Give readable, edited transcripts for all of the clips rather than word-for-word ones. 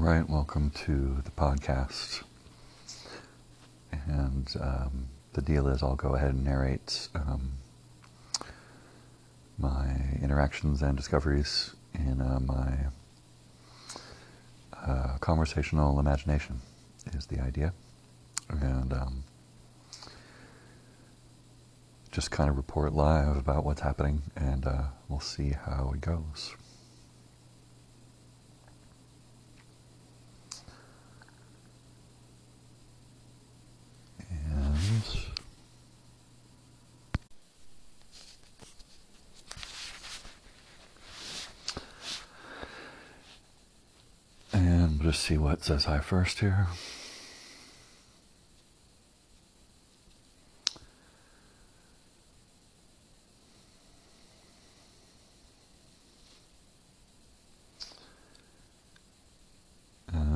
Alright, welcome to the podcast. And the deal is I'll go ahead and narrate my interactions and discoveries in my conversational imagination is the idea. And just kind of report live about what's happening, and we'll see how it goes. And just see what says hi first here.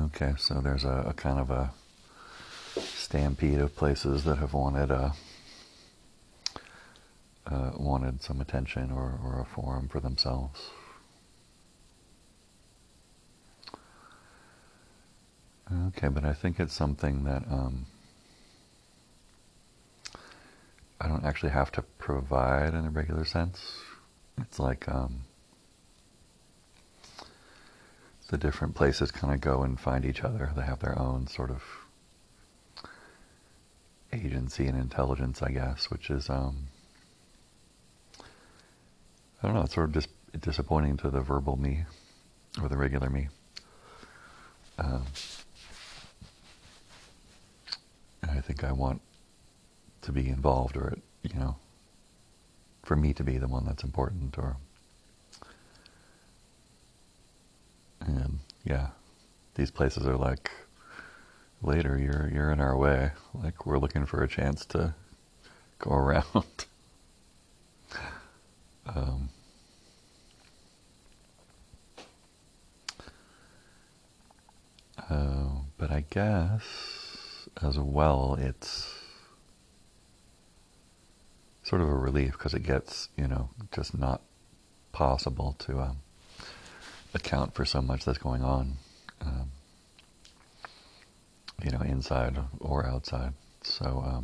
Okay, so there's a kind of a stampede of places that have wanted some attention or a forum for themselves. Okay, but I think it's something that I don't actually have to provide in a regular sense. It's like the different places kind of go and find each other. They have their own sort of agency and intelligence, I guess, which is, I don't know, it's sort of disappointing to the verbal me or the regular me. I think I want to be involved, or, you know, for me to be the one that's important, or, and yeah, these places are like, later, you're in our way, like we're looking for a chance to go around. But I guess, as well, it's sort of a relief, because it gets, you know, just not possible to account for so much that's going on. You know, inside or outside. So,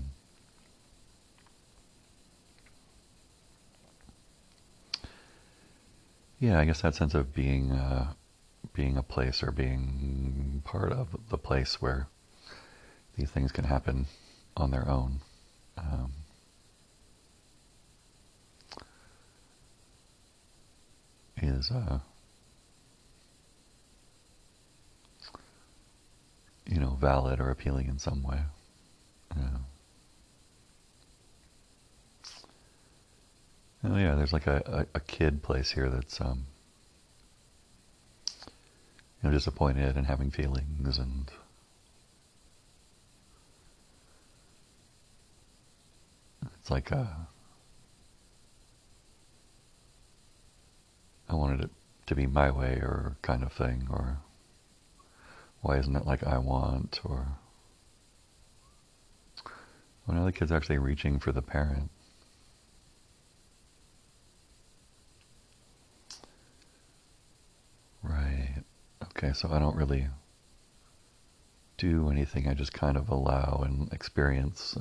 yeah, I guess that sense of being being a place, or being part of the place where these things can happen on their own. You know, valid or appealing in some way. Oh yeah, there's like a kid place here that's, you know, disappointed and having feelings, and it's like, I wanted it to be my way, or kind of thing, or why isn't it like I want, or when are the kids actually reaching for the parent? Right. Okay, so I don't really do anything, I just kind of allow and experience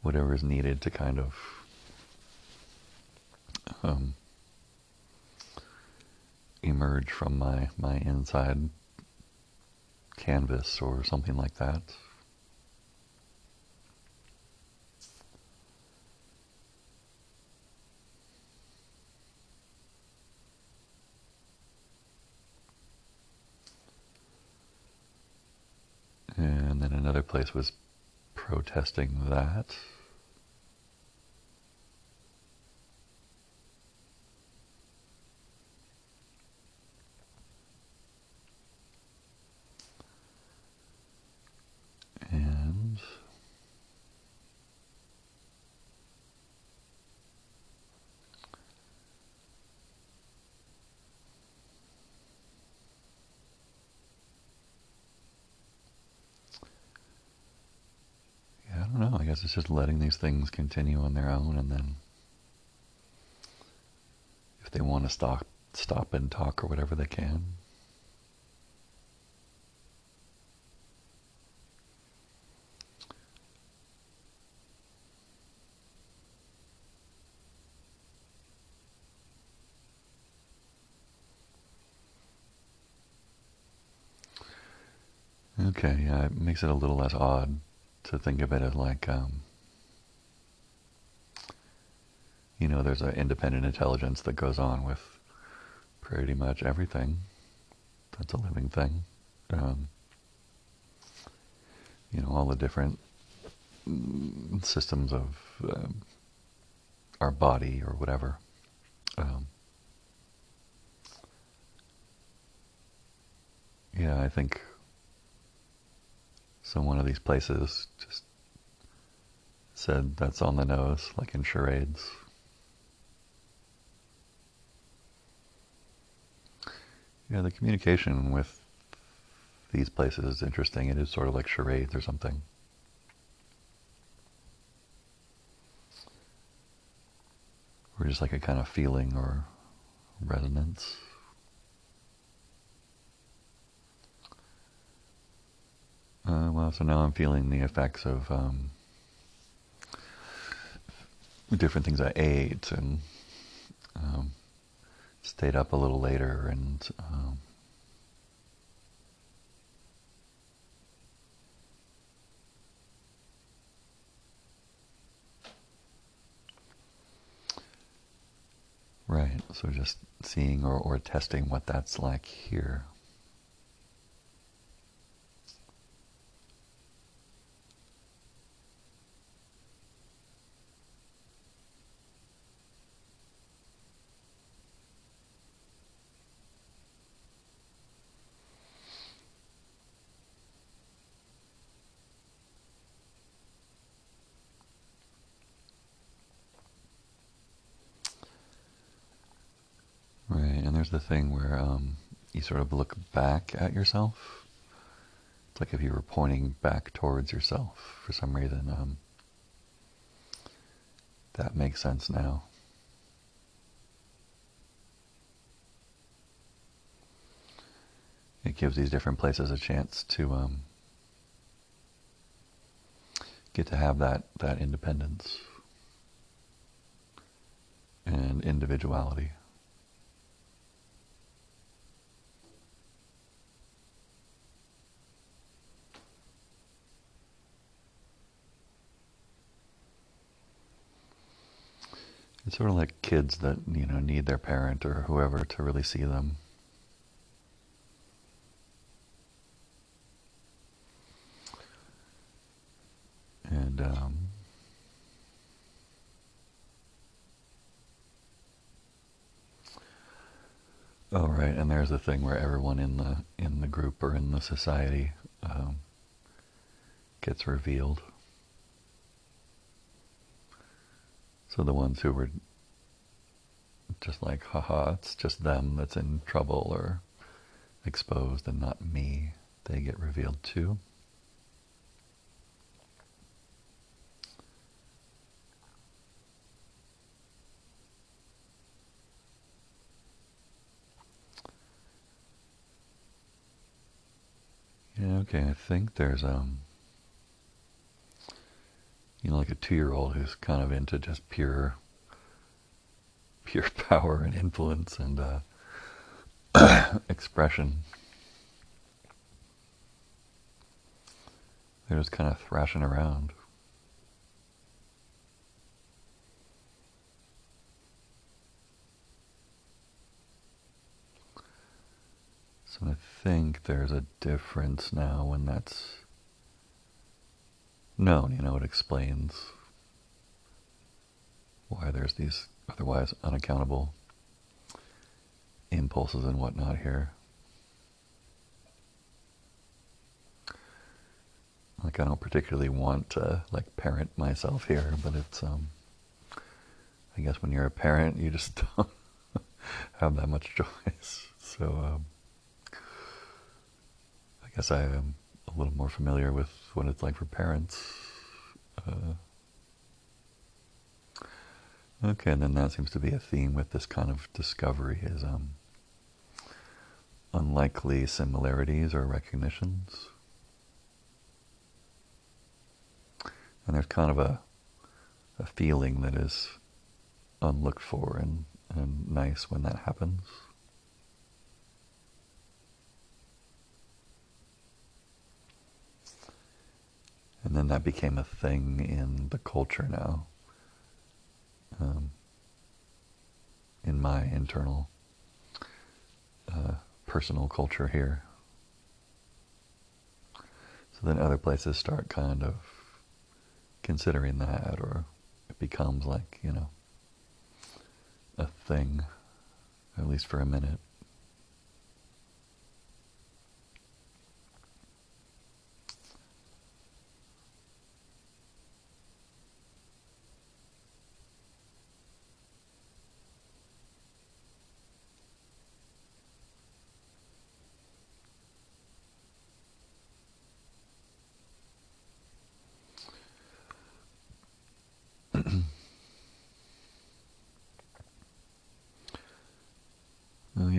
whatever is needed to kind of emerge from my inside canvas, or something like that. And then another place was protesting that. It's just letting these things continue on their own, and then if they want to stop stop and talk or whatever they can. Okay, yeah, it makes it a little less odd to think of it as like, you know, there's an independent intelligence that goes on with pretty much everything that's a living thing. You know, all the different systems of our body or whatever. Yeah, I think... So one of these places just said that's on the nose, like in charades. Yeah, the communication with these places is interesting. It is sort of like charades or something. Or just like a kind of feeling or resonance. Well, so now I'm feeling the effects of different things I ate and stayed up a little later and right, so just seeing or testing what that's like here. The thing where you sort of look back at yourself. It's like if you were pointing back towards yourself for some reason. That makes sense now. It gives these different places a chance to get to have that independence and individuality. It's sort of like kids that, you know, need their parent or whoever to really see them. And, oh, right, and there's the thing where everyone in the group or in the society gets revealed. So the ones who were just like, haha, it's just them that's in trouble or exposed and not me, they get revealed too. Yeah, okay, I think there's, you know, like a 2-year-old who's kind of into just pure power and influence and expression. They're just kind of thrashing around. So I think there's a difference now when that's known, you know, it explains why there's these otherwise unaccountable impulses and whatnot here. Like, I don't particularly want to, like, parent myself here, but it's, I guess when you're a parent, you just don't have that much choice. So, I guess I am a little more familiar with what it's like for parents. Okay, and then that seems to be a theme with this kind of discovery is unlikely similarities or recognitions. And there's kind of a feeling that is unlooked for and nice when that happens. And then that became a thing in the culture now, in my internal personal culture here. So then other places start kind of considering that, or it becomes like, you know, a thing, at least for a minute.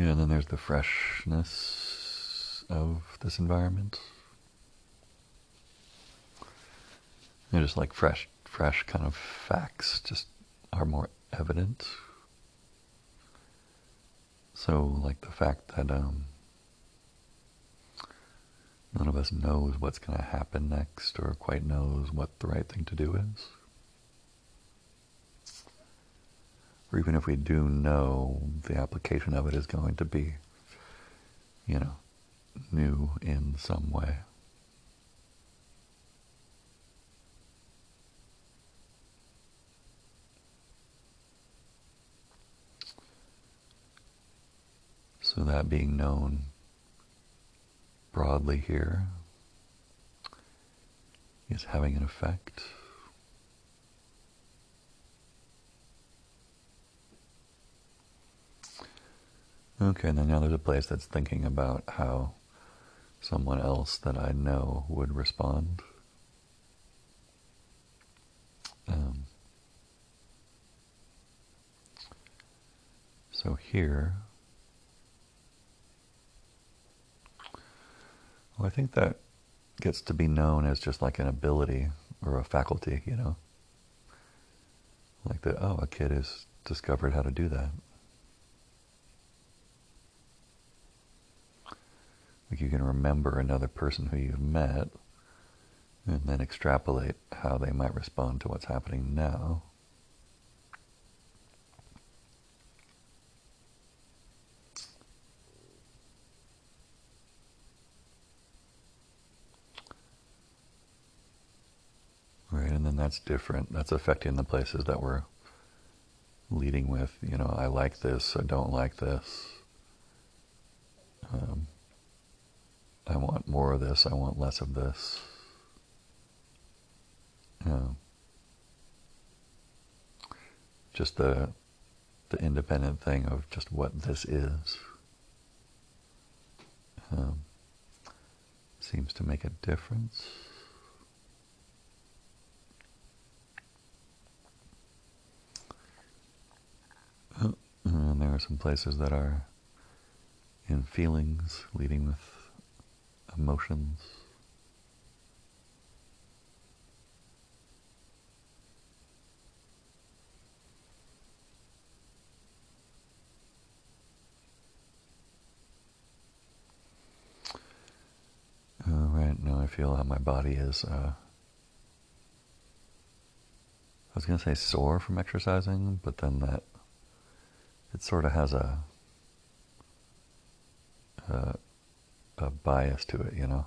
And then there's the freshness of this environment. They're just like fresh kind of facts just are more evident. So like the fact that none of us knows what's going to happen next, or quite knows what the right thing to do is. Or even if we do know, the application of it is going to be, you know, new in some way. So that being known broadly here is having an effect. Okay, and then now there's a place that's thinking about how someone else that I know would respond. So here, well, I think that gets to be known as just like an ability or a faculty, you know? Like that, oh, a kid has discovered how to do that. Like you can remember another person who you've met and then extrapolate how they might respond to what's happening now. Right, and then that's different. That's affecting the places that we're leading with, you know, I like this, I don't like this. I want more of this, I want less of this. Just the independent thing of just what this is seems to make a difference. And there are some places that are in feelings, leading with emotions. Right now I feel how my body is, I was going to say sore from exercising, but then that, it sort of has a bias to it, you know.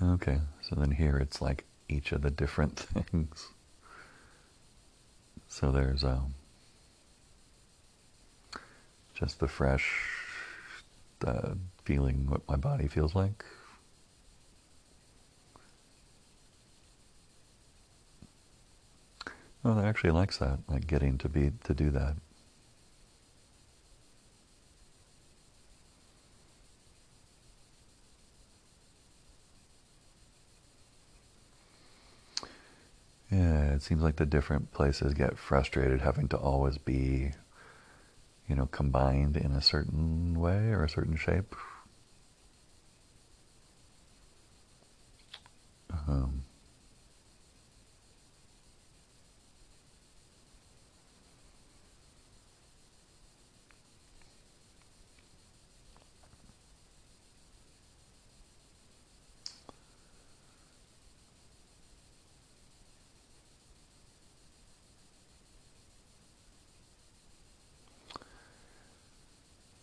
Okay, so then here it's like each of the different things. So there's just the fresh feeling what my body feels like. Oh, that actually likes that, like getting to do that. it seems like the different places get frustrated having to always be, you know, combined in a certain way or a certain shape.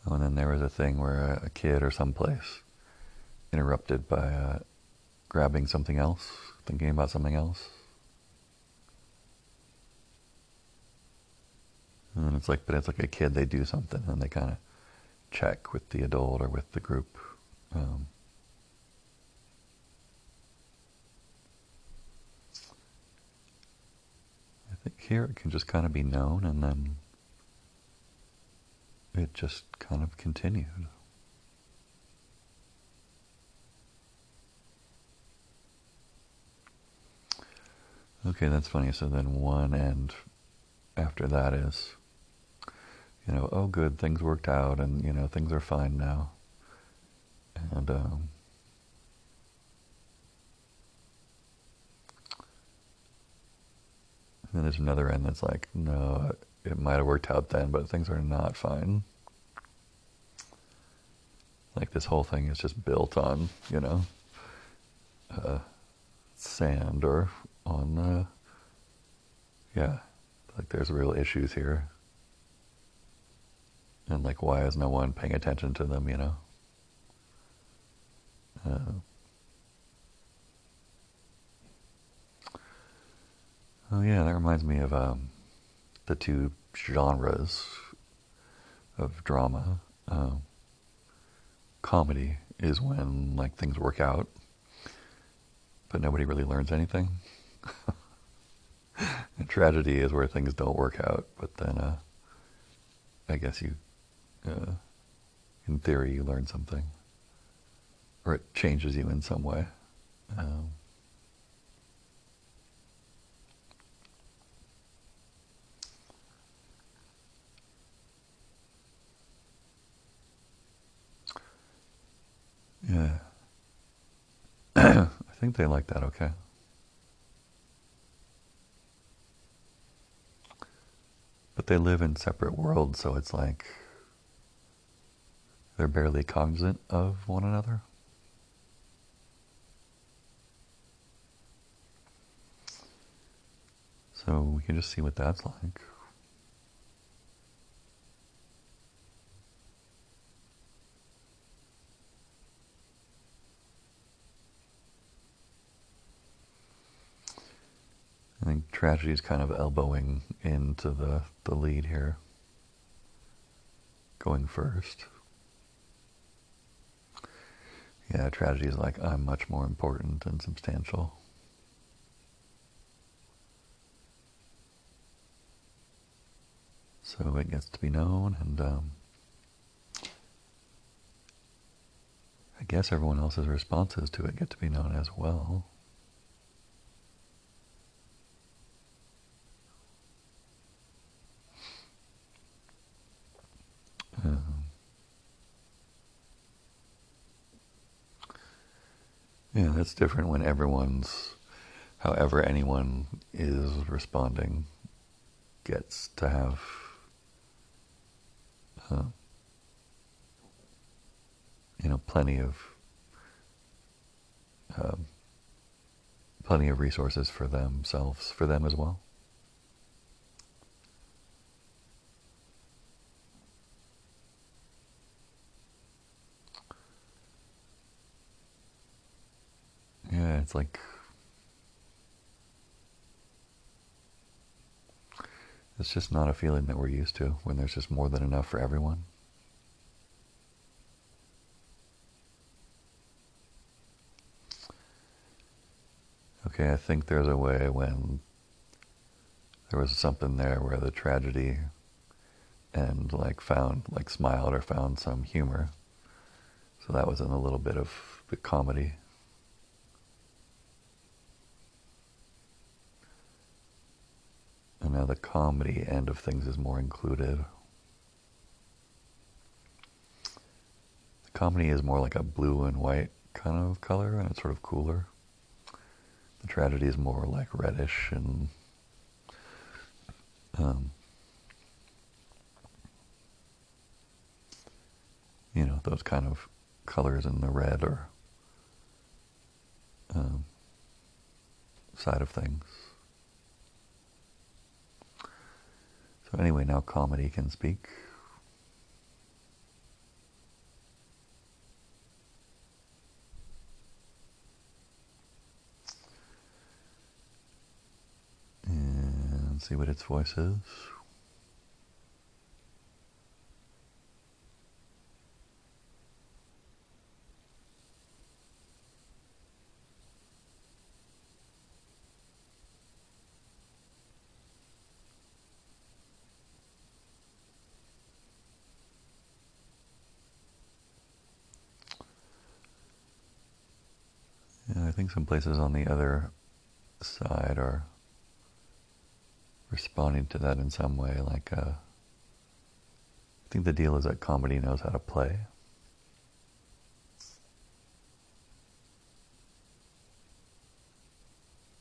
And then there was a thing where a kid or someplace interrupted by grabbing something else, thinking about something else. And it's like, but it's like a kid, they do something and they kind of check with the adult or with the group. I think here it can just kind of be known, and then it just kind of continued. Okay, that's funny. So then one end after that is, you know, oh good, things worked out, and, you know, things are fine now. And then there's another end that's like, no, it might have worked out then, but things are not fine. Like this whole thing is just built on, you know, sand, or on, yeah, like there's real issues here. And like, why is no one paying attention to them, you know? Oh yeah, that reminds me of, the two genres of drama. Comedy is when like things work out, but nobody really learns anything. And tragedy is where things don't work out, but then I guess you, in theory, you learn something, or it changes you in some way. Yeah. I think they like that, okay. But they live in separate worlds, so it's like they're barely cognizant of one another. So we can just see what that's like. I think tragedy is kind of elbowing into the lead here, going first. Yeah, tragedy is like, I'm much more important and substantial. So it gets to be known, and I guess everyone else's responses to it get to be known as well. Yeah, that's different when everyone's, however anyone is responding, gets to have, you know, plenty of resources for themselves, for them as well. Yeah, it's like it's just not a feeling that we're used to, when there's just more than enough for everyone. Okay, I think there's a way when there was something there where the tragedy and like found, like smiled or found some humor. So that was in a little bit of the comedy. And now the comedy end of things is more included. The comedy is more like a blue and white kind of color, and it's sort of cooler. The tragedy is more like reddish and you know, those kind of colors in the red or side of things. So anyway, now comedy can speak. And see what its voice is. I think some places on the other side are responding to that in some way, like I think the deal is that comedy knows how to play.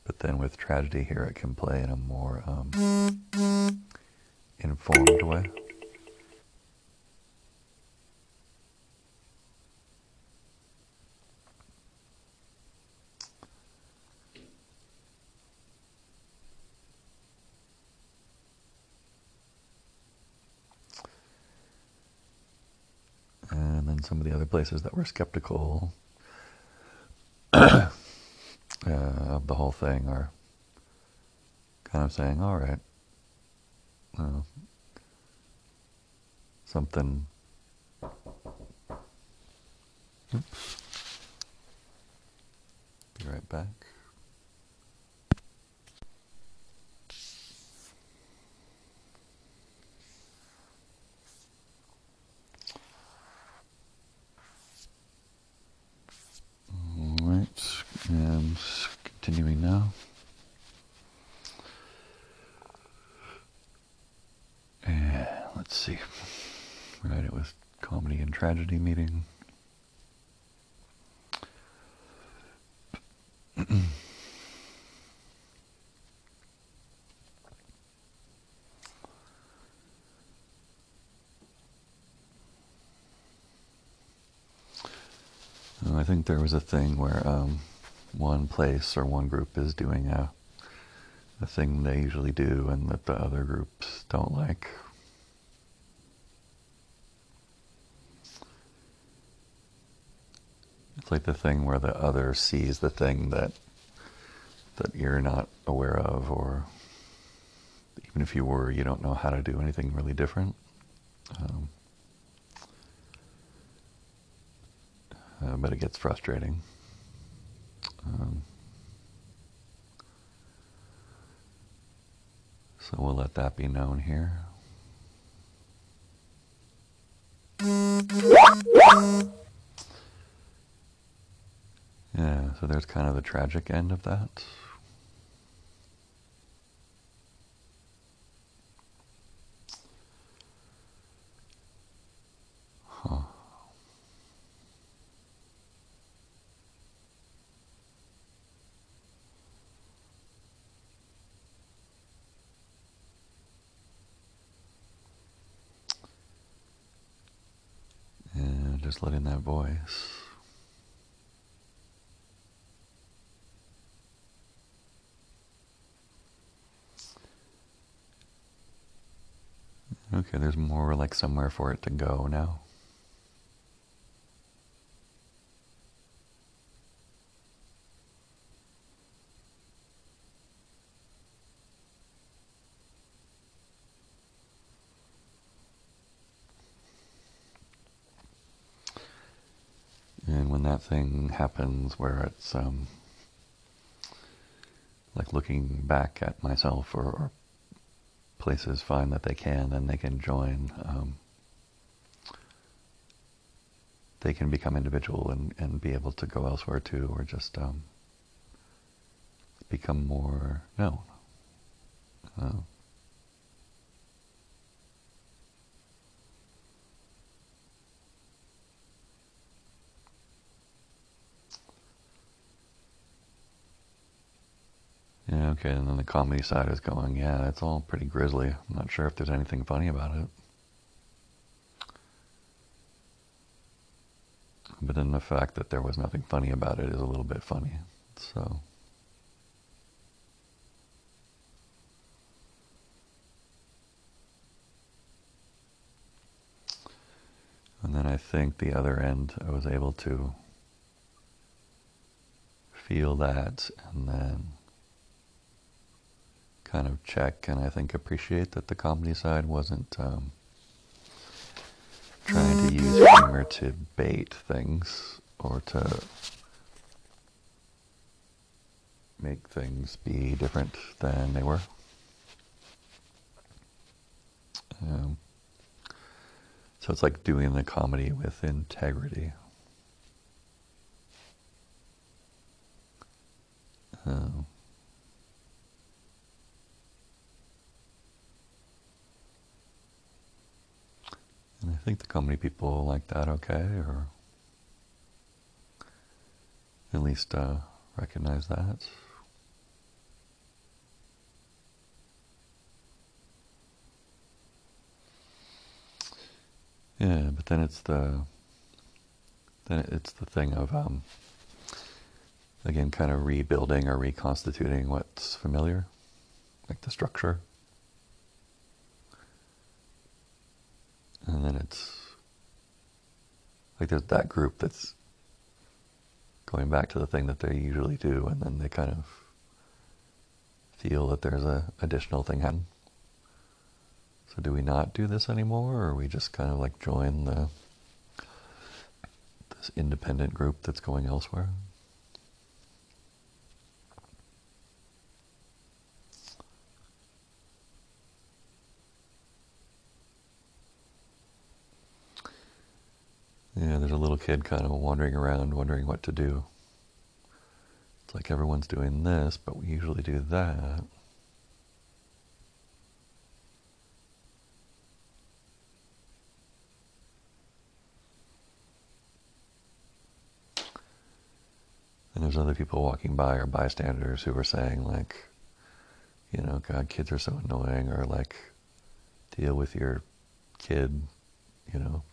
But then with tragedy here, it can play in a more informed way. Some of the other places that were skeptical of the whole thing are kind of saying, all right, something, oops, be right back. Continuing now, and let's see, right, it was comedy and tragedy meeting. I think there was a thing where one place or one group is doing a thing they usually do and that the other groups don't like. It's like the thing where the other sees the thing that you're not aware of, or even if you were, you don't know how to do anything really different. But it gets frustrating. So we'll let that be known here. Yeah, so there's kind of the tragic end of that. Just letting that voice. Okay, there's more like somewhere for it to go now. And when that thing happens where it's like looking back at myself, or places find that they can, then they can join. They can become individual and be able to go elsewhere too, or just become more known. Okay, and then the comedy side is going, yeah, it's all pretty grisly. I'm not sure if there's anything funny about it. But then the fact that there was nothing funny about it is a little bit funny. So, and then I think the other end, I was able to feel that and then kind of check and I think appreciate that the comedy side wasn't trying to use humor to bait things or to make things be different than they were. So it's like doing the comedy with integrity. And I think the comedy people like that okay, or at least recognize that. Yeah, but then it's the thing of again, kind of rebuilding or reconstituting what's familiar, like the structure. And then it's like there's that group that's going back to the thing that they usually do, and then they kind of feel that there's a additional thing happening. So do we not do this anymore, or we just kind of like join this independent group that's going elsewhere? Yeah, there's a little kid kind of wandering around, wondering what to do. It's like everyone's doing this, but we usually do that. And there's other people walking by or bystanders who are saying like, you know, God, kids are so annoying, or like, deal with your kid, you know,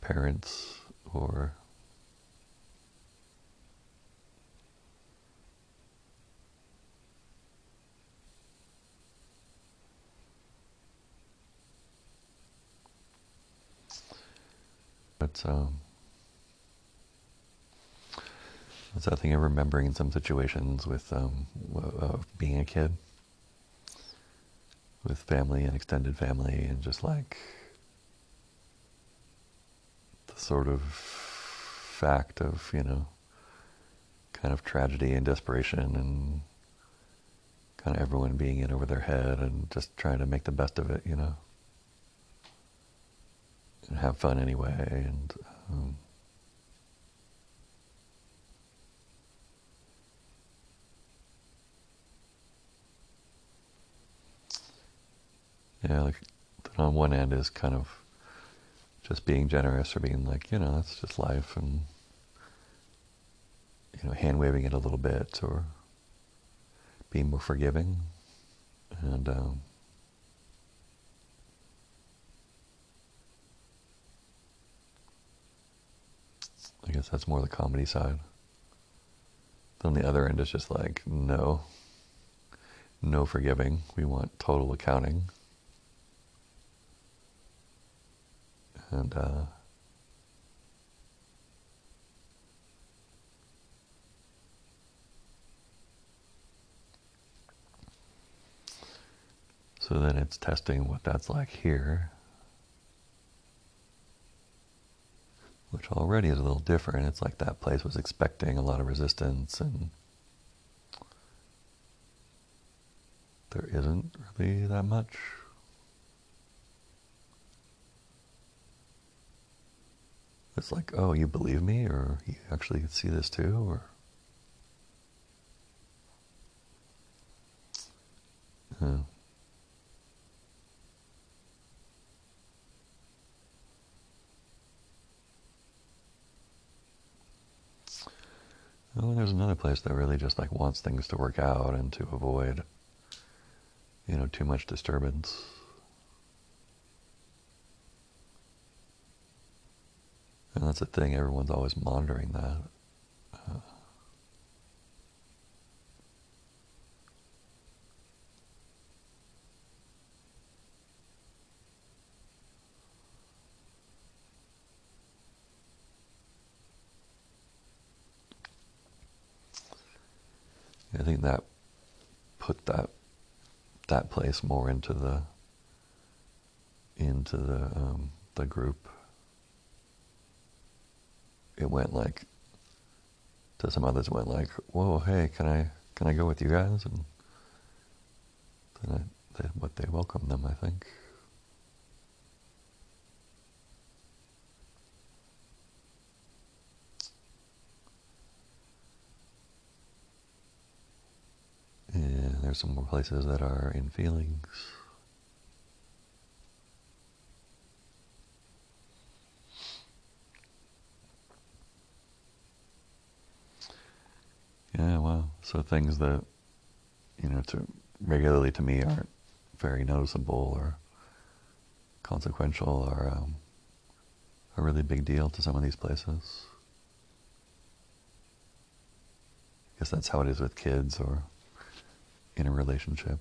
parents, or but it's that thing of remembering some situations with of being a kid with family and extended family, and just like sort of fact of, you know, kind of tragedy and desperation and kind of everyone being in over their head and just trying to make the best of it, you know, and have fun anyway. And yeah, like on one end is kind of just being generous or being like, you know, that's just life, and, you know, hand-waving it a little bit, or being more forgiving. And I guess that's more the comedy side. Then the other end is just like, no forgiving. We want total accounting. And so then it's testing what that's like here, which already is a little different. It's like that place was expecting a lot of resistance, and there isn't really that much. It's like, oh, you believe me, or you actually see this too, or Well, there's another place that really just like wants things to work out and to avoid, you know, too much disturbance. And that's the thing, everyone's always monitoring that. I think that put that place more into the group. It went like to some others. Went like, whoa, hey, can I go with you guys? And then they welcomed them, I think. And there's some more places that are in feelings. Yeah, well, so things that, you know, regularly to me aren't very noticeable or consequential are a really big deal to some of these places. I guess that's how it is with kids or in a relationship,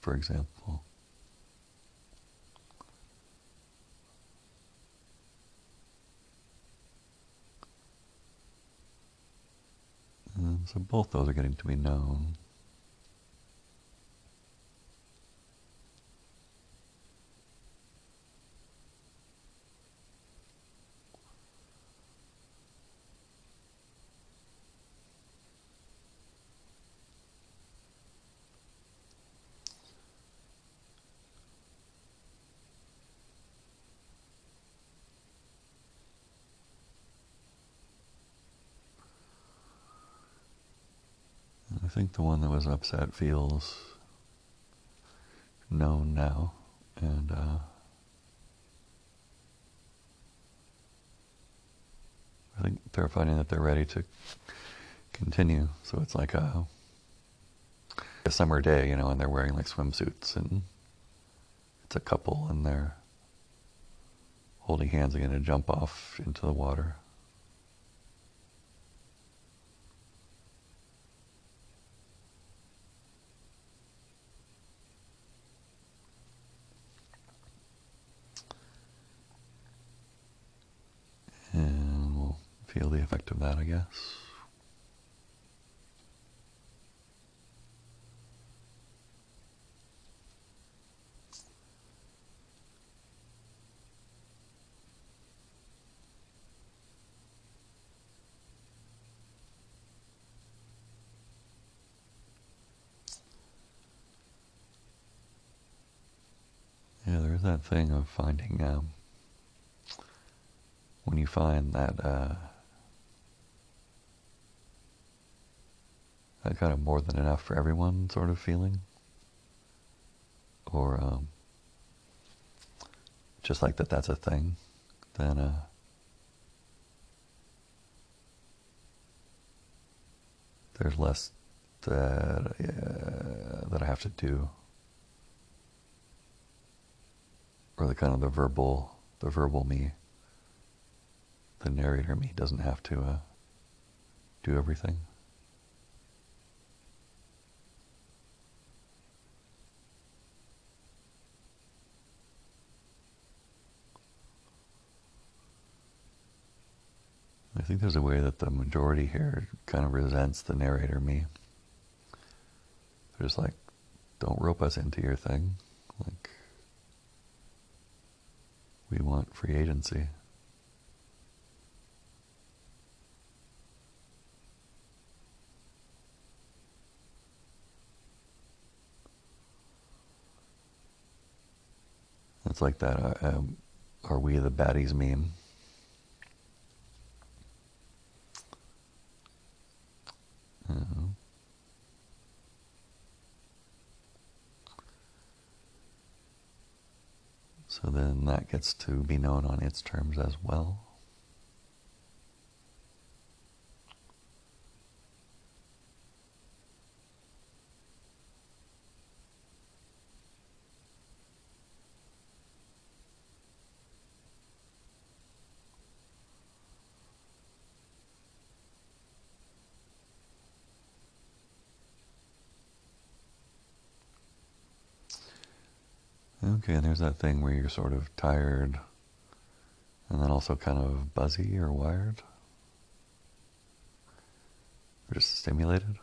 for example. And so both those are getting to be known. I think the one that was upset feels known now, and I think they're finding that they're ready to continue. So it's like a summer day, you know, and they're wearing like swimsuits, and it's a couple, and they're holding hands again to jump off into the water. And we'll feel the effect of that, I guess. Yeah, there is that thing of finding when you find that kind of more than enough for everyone sort of feeling, or just like that's a thing, then there's less that I have to do, or the kind of the verbal me. The narrator me doesn't have to do everything. I think there's a way that the majority here kind of resents the narrator me. They're just like, don't rope us into your thing. Like, we want free agency. It's like that, are we the baddies meme? So then that gets to be known on its terms as well. Okay, and there's that thing where you're sort of tired and then also kind of buzzy or wired. Or just stimulated.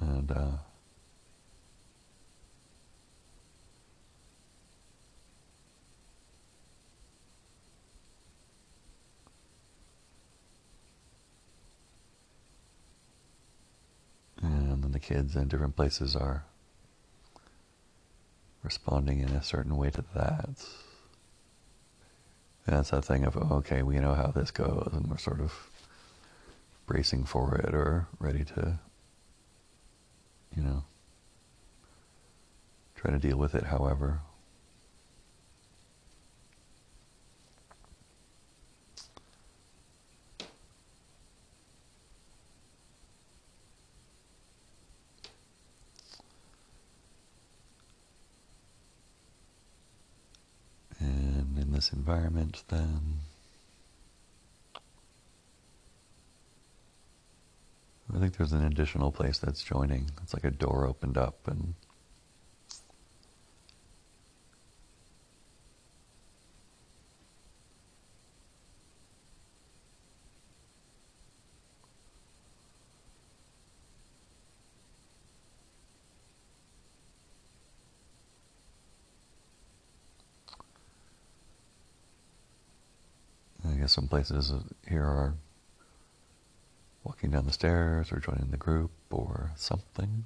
And then the kids in different places are responding in a certain way to that. And that's that thing of, okay, we know how this goes, and we're sort of bracing for it or ready to, you know, try to deal with it however. And in this environment, then, I think there's an additional place that's joining. It's like a door opened up, and I guess some places here are walking down the stairs, or joining the group, or something.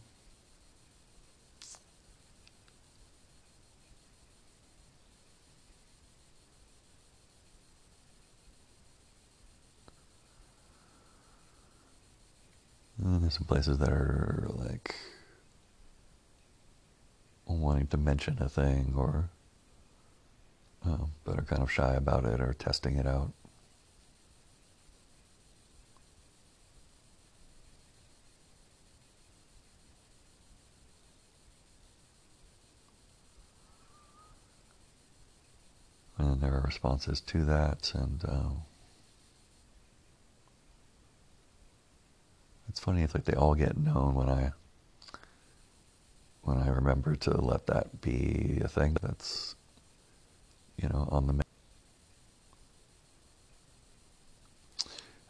And there's some places that are like wanting to mention a thing, or but are kind of shy about it, or testing it out. And there are responses to that, and it's funny, it's like they all get known when I remember to let that be a thing that's, you know, on the menu.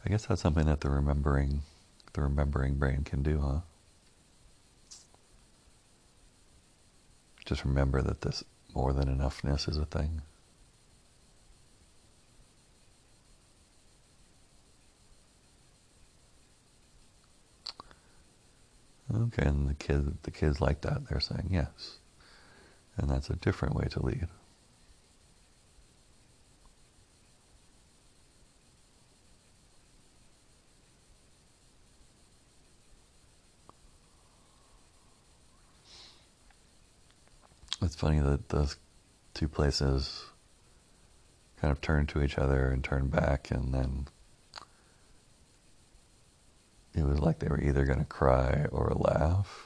I guess that's something that the remembering brain can do, huh? Just remember that this more than enoughness is a thing. Okay, and the kids like that, they're saying yes. And that's a different way to lead. It's funny that those two places kind of turn to each other and turn back, and then it was like they were either going to cry or laugh.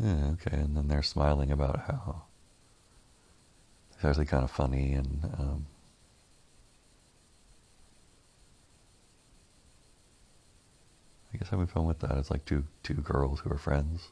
Yeah, okay, and then they're smiling about how it's actually kind of funny, and I guess having fun with that. It's like two girls who are friends.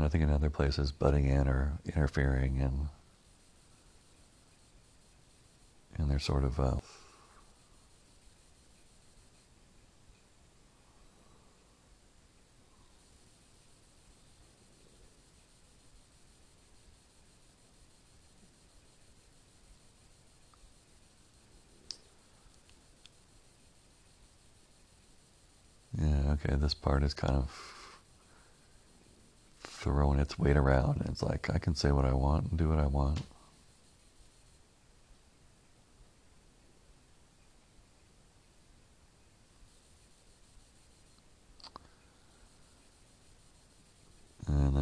I think in other places, butting in or interfering, and they're sort of yeah, okay, this part is kind of throwing its weight around, and it's like, I can say what I want and do what I want.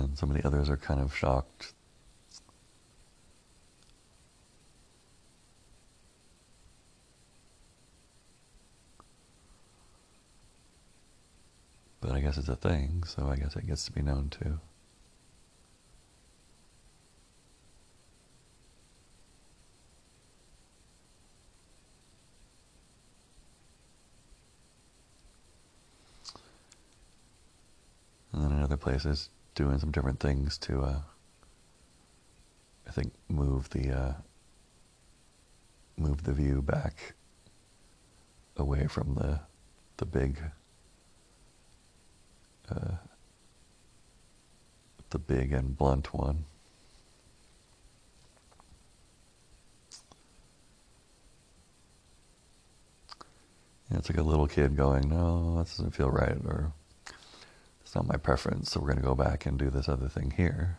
and so many others are kind of shocked. But I guess it's a thing, so I guess it gets to be known too. And then another place is doing some different things to, I think, move the view back away from the big, and blunt one. And it's like a little kid going, no, that doesn't feel right, or it's not my preference, so we're going to go back and do this other thing here.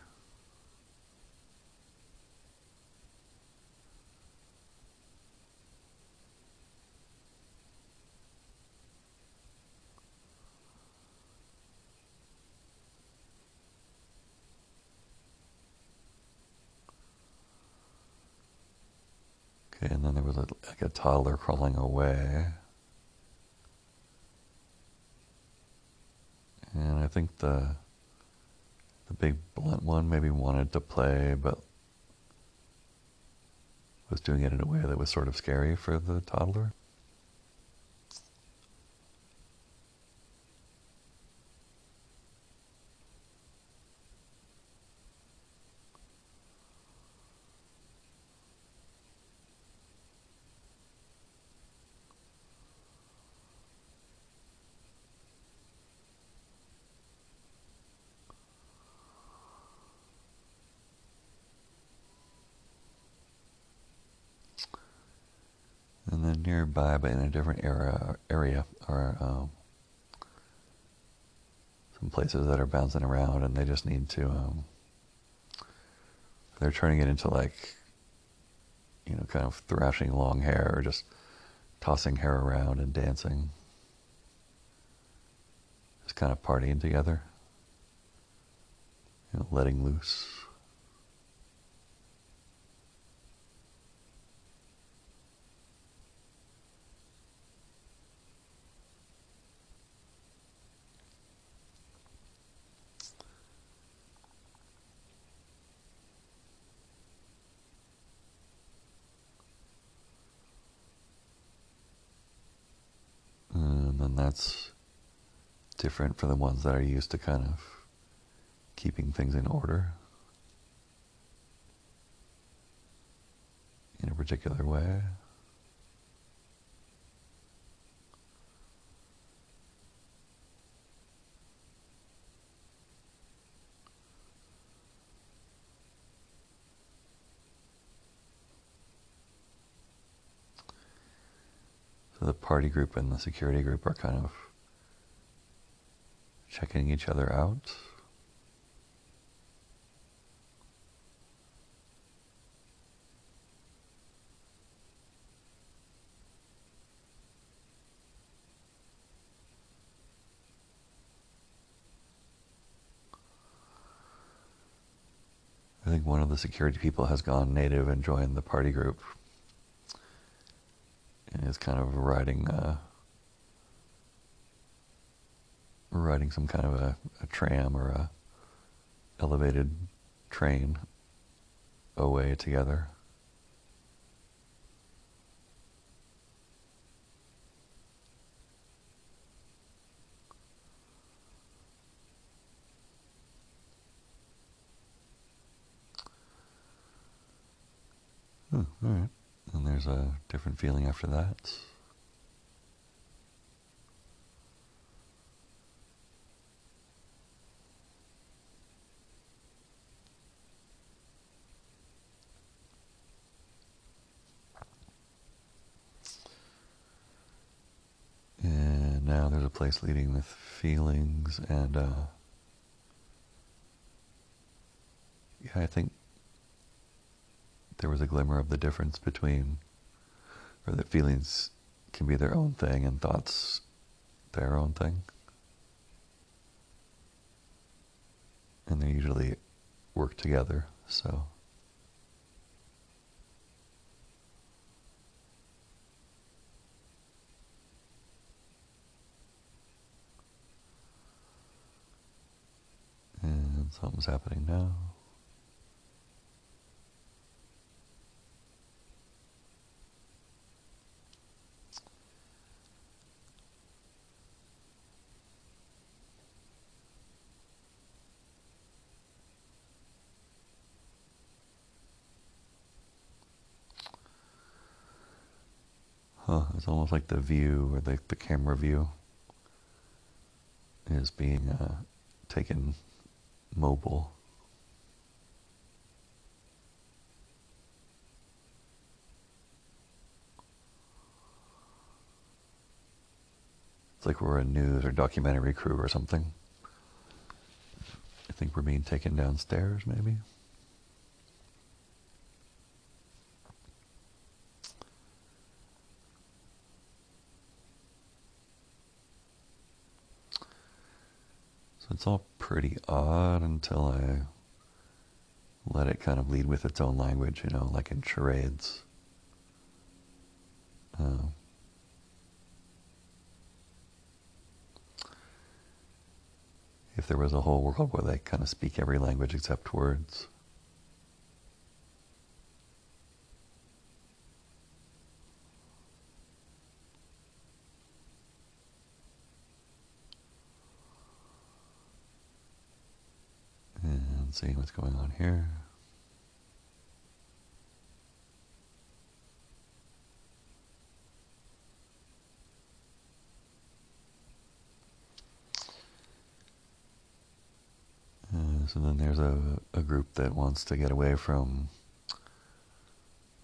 Okay, and then there was like a toddler crawling away. And I think the big blunt one maybe wanted to play, but was doing it in a way that was sort of scary for the toddler. And then nearby, but in a different area, are some places that are bouncing around, and they just need to, they're turning it into, like, you know, kind of thrashing long hair, or just tossing hair around and dancing. Just kind of partying together, you know, letting loose. That's different for the ones that are used to kind of keeping things in order in a particular way. So the party group and the security group are kind of checking each other out. I think one of the security people has gone native and joined the party group. And is kind of riding some kind of a tram or a elevated train away together. Oh, all right. And there's a different feeling after that. And now there's a place leading with feelings and, yeah, I think there was a glimmer of the difference between, or that feelings can be their own thing and thoughts their own thing. and they usually work together, so. And something's happening now. Huh, it's almost like the view, or like the camera view is being taken mobile. It's like we're a news or documentary crew or something. I think we're being taken downstairs, maybe. It's all pretty odd until I let it kind of lead with its own language, you know, like in charades. If there was a whole world where they kind of speak every language except words. Seeing what's going on here. So then there's a group that wants to get away from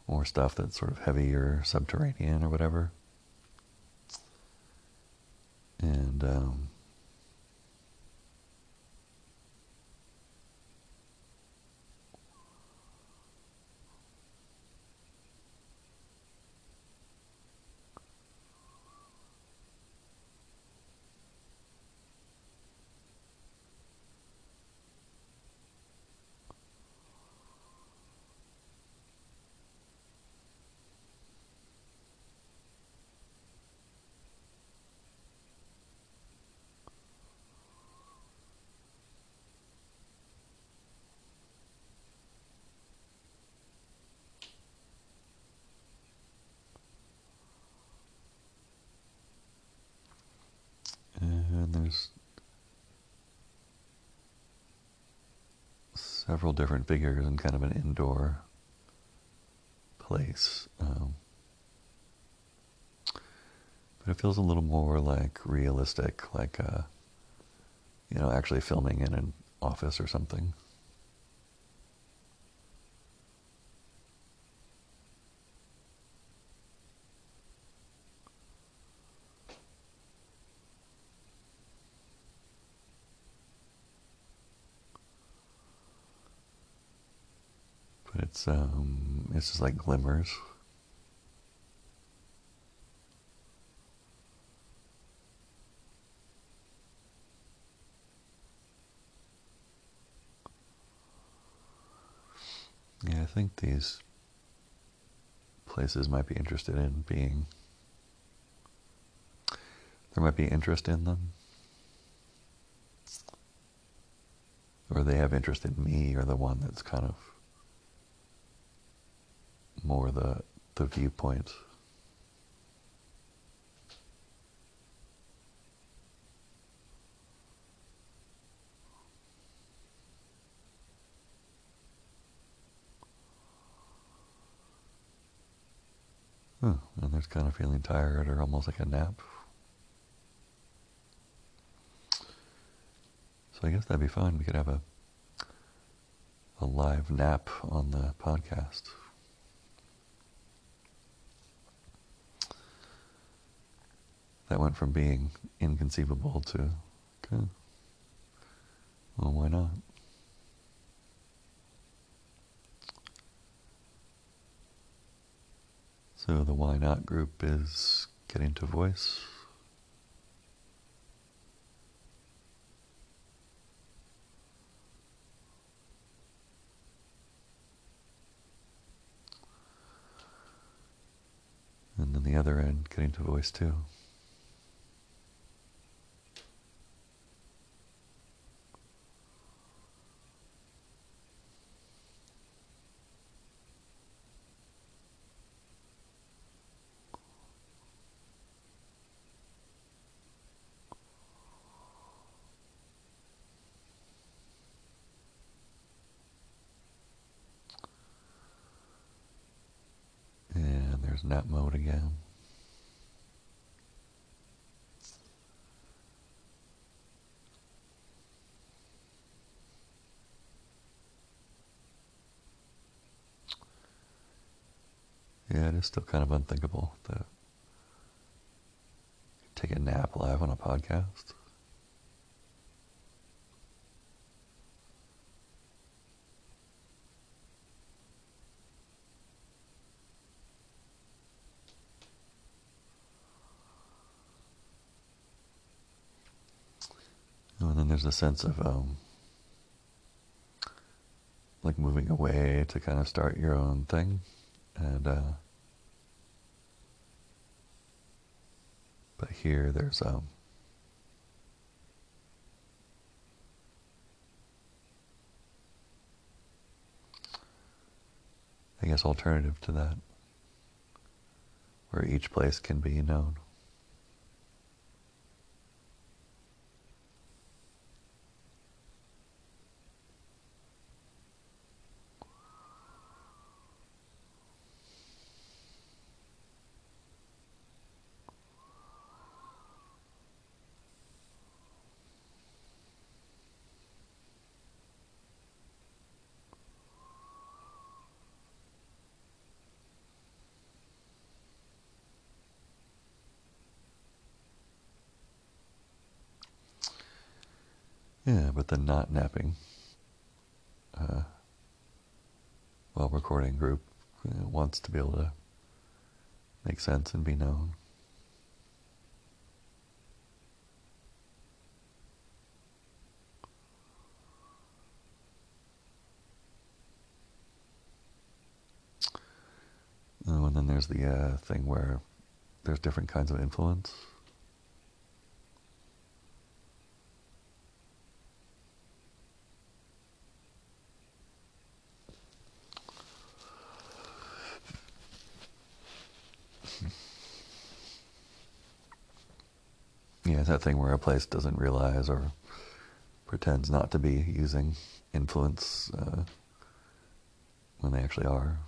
more stuff that's sort of heavy or subterranean or whatever. And there's several different figures in kind of an indoor place. But it feels a little more like realistic, like, you know, actually filming in an office or something. It's just like glimmers. Yeah, I think these places might be interested in being, there might be interest in them. Or they have interest in me, or the one that's kind of more the viewpoint. And there's kind of feeling tired or almost like a nap. So I guess that'd be fun. We could have a live nap on the podcast. That went from being inconceivable to, okay, well, why not? So the why not group is getting to voice. on the other end, getting to voice two. Nap mode again. Yeah, it is still kind of unthinkable that you take a nap live on a podcast. And then there's a sense of like moving away to kind of start your own thing, and but here there's I guess alternative to that, where each place can be known. Yeah, but the not napping while recording group wants to be able to make sense and be known. Oh, and then there's the thing where there's different kinds of influence. Yeah, it's that thing where a place doesn't realize or pretends not to be using influence when they actually are,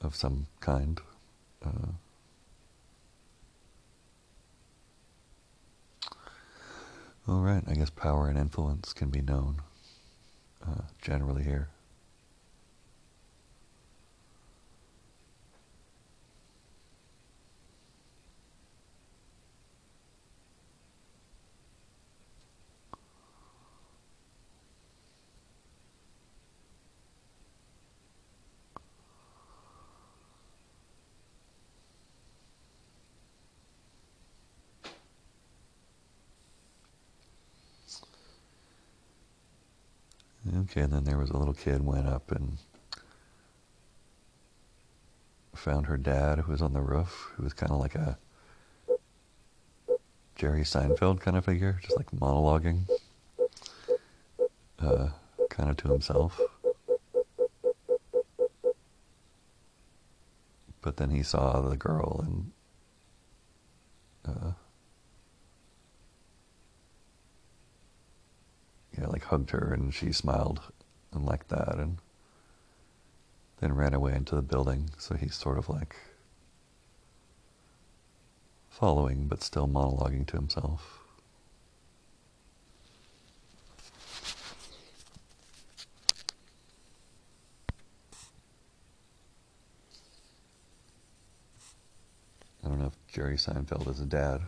of some kind. All right, I guess power and influence can be known generally here. Okay, and then there was a little kid went up and found her dad, who was on the roof, who was kind of like a Jerry Seinfeld kind of figure, just like monologuing, kind of to himself. But then he saw the girl and like hugged her, and she smiled and liked that, and then ran away into the building. So he's sort of like following, but still monologuing to himself. I don't know if Jerry Seinfeld is a dad.